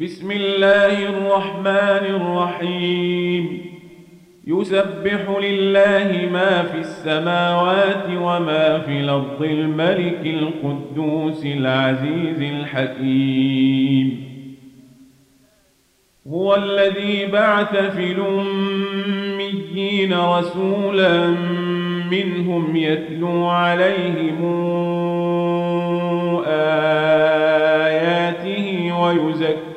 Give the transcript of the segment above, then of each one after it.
بسم الله الرحمن الرحيم يسبح لله ما في السماوات وما في الأرض الملك القدوس العزيز الحكيم هو الذي بعث في الأميين رسولا منهم يتلو عليهم آياته ويزكيهم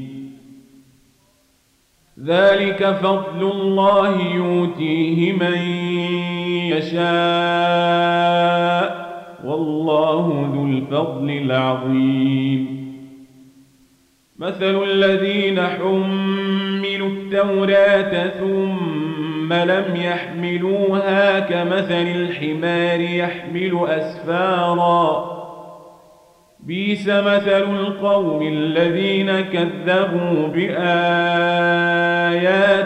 ذلك فضل الله يؤتيه من يشاء والله ذو الفضل العظيم مثل الذين حملوا التوراة ثم لم يحملوها كمثل الحمار يحمل أسفارا بئس مثل القوم الذين كذبوا بآيات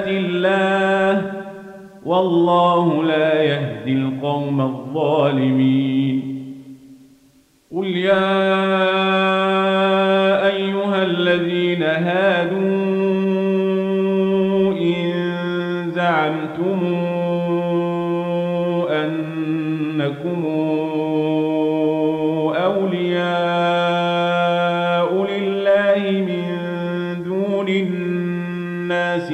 الله والله لا يهدي القوم الظالمين قل يا أيها الذين هادوا إن زعمتم أنكم أولياء لله من دون الناس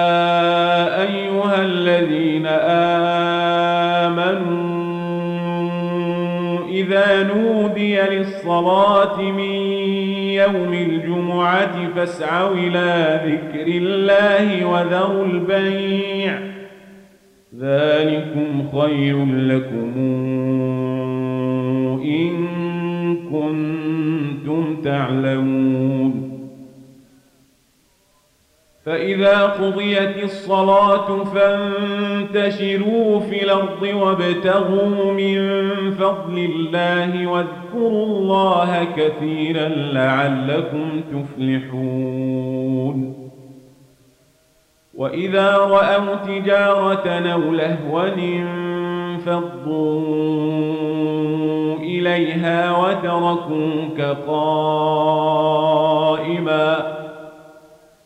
أيها الذين آمنوا إذا نودي للصلاة من يوم الجمعة فاسعوا إلى ذكر الله وذروا البيع ذلكم خير لكم إن كنتم تعلمون فإذا قضيت الصلاة فانتشروا في الأرض وابتغوا من فضل الله واذكروا الله كثيرا لعلكم تفلحون وإذا رأوا تجارة أو لهوا انفضوا إليها وتركوك قائما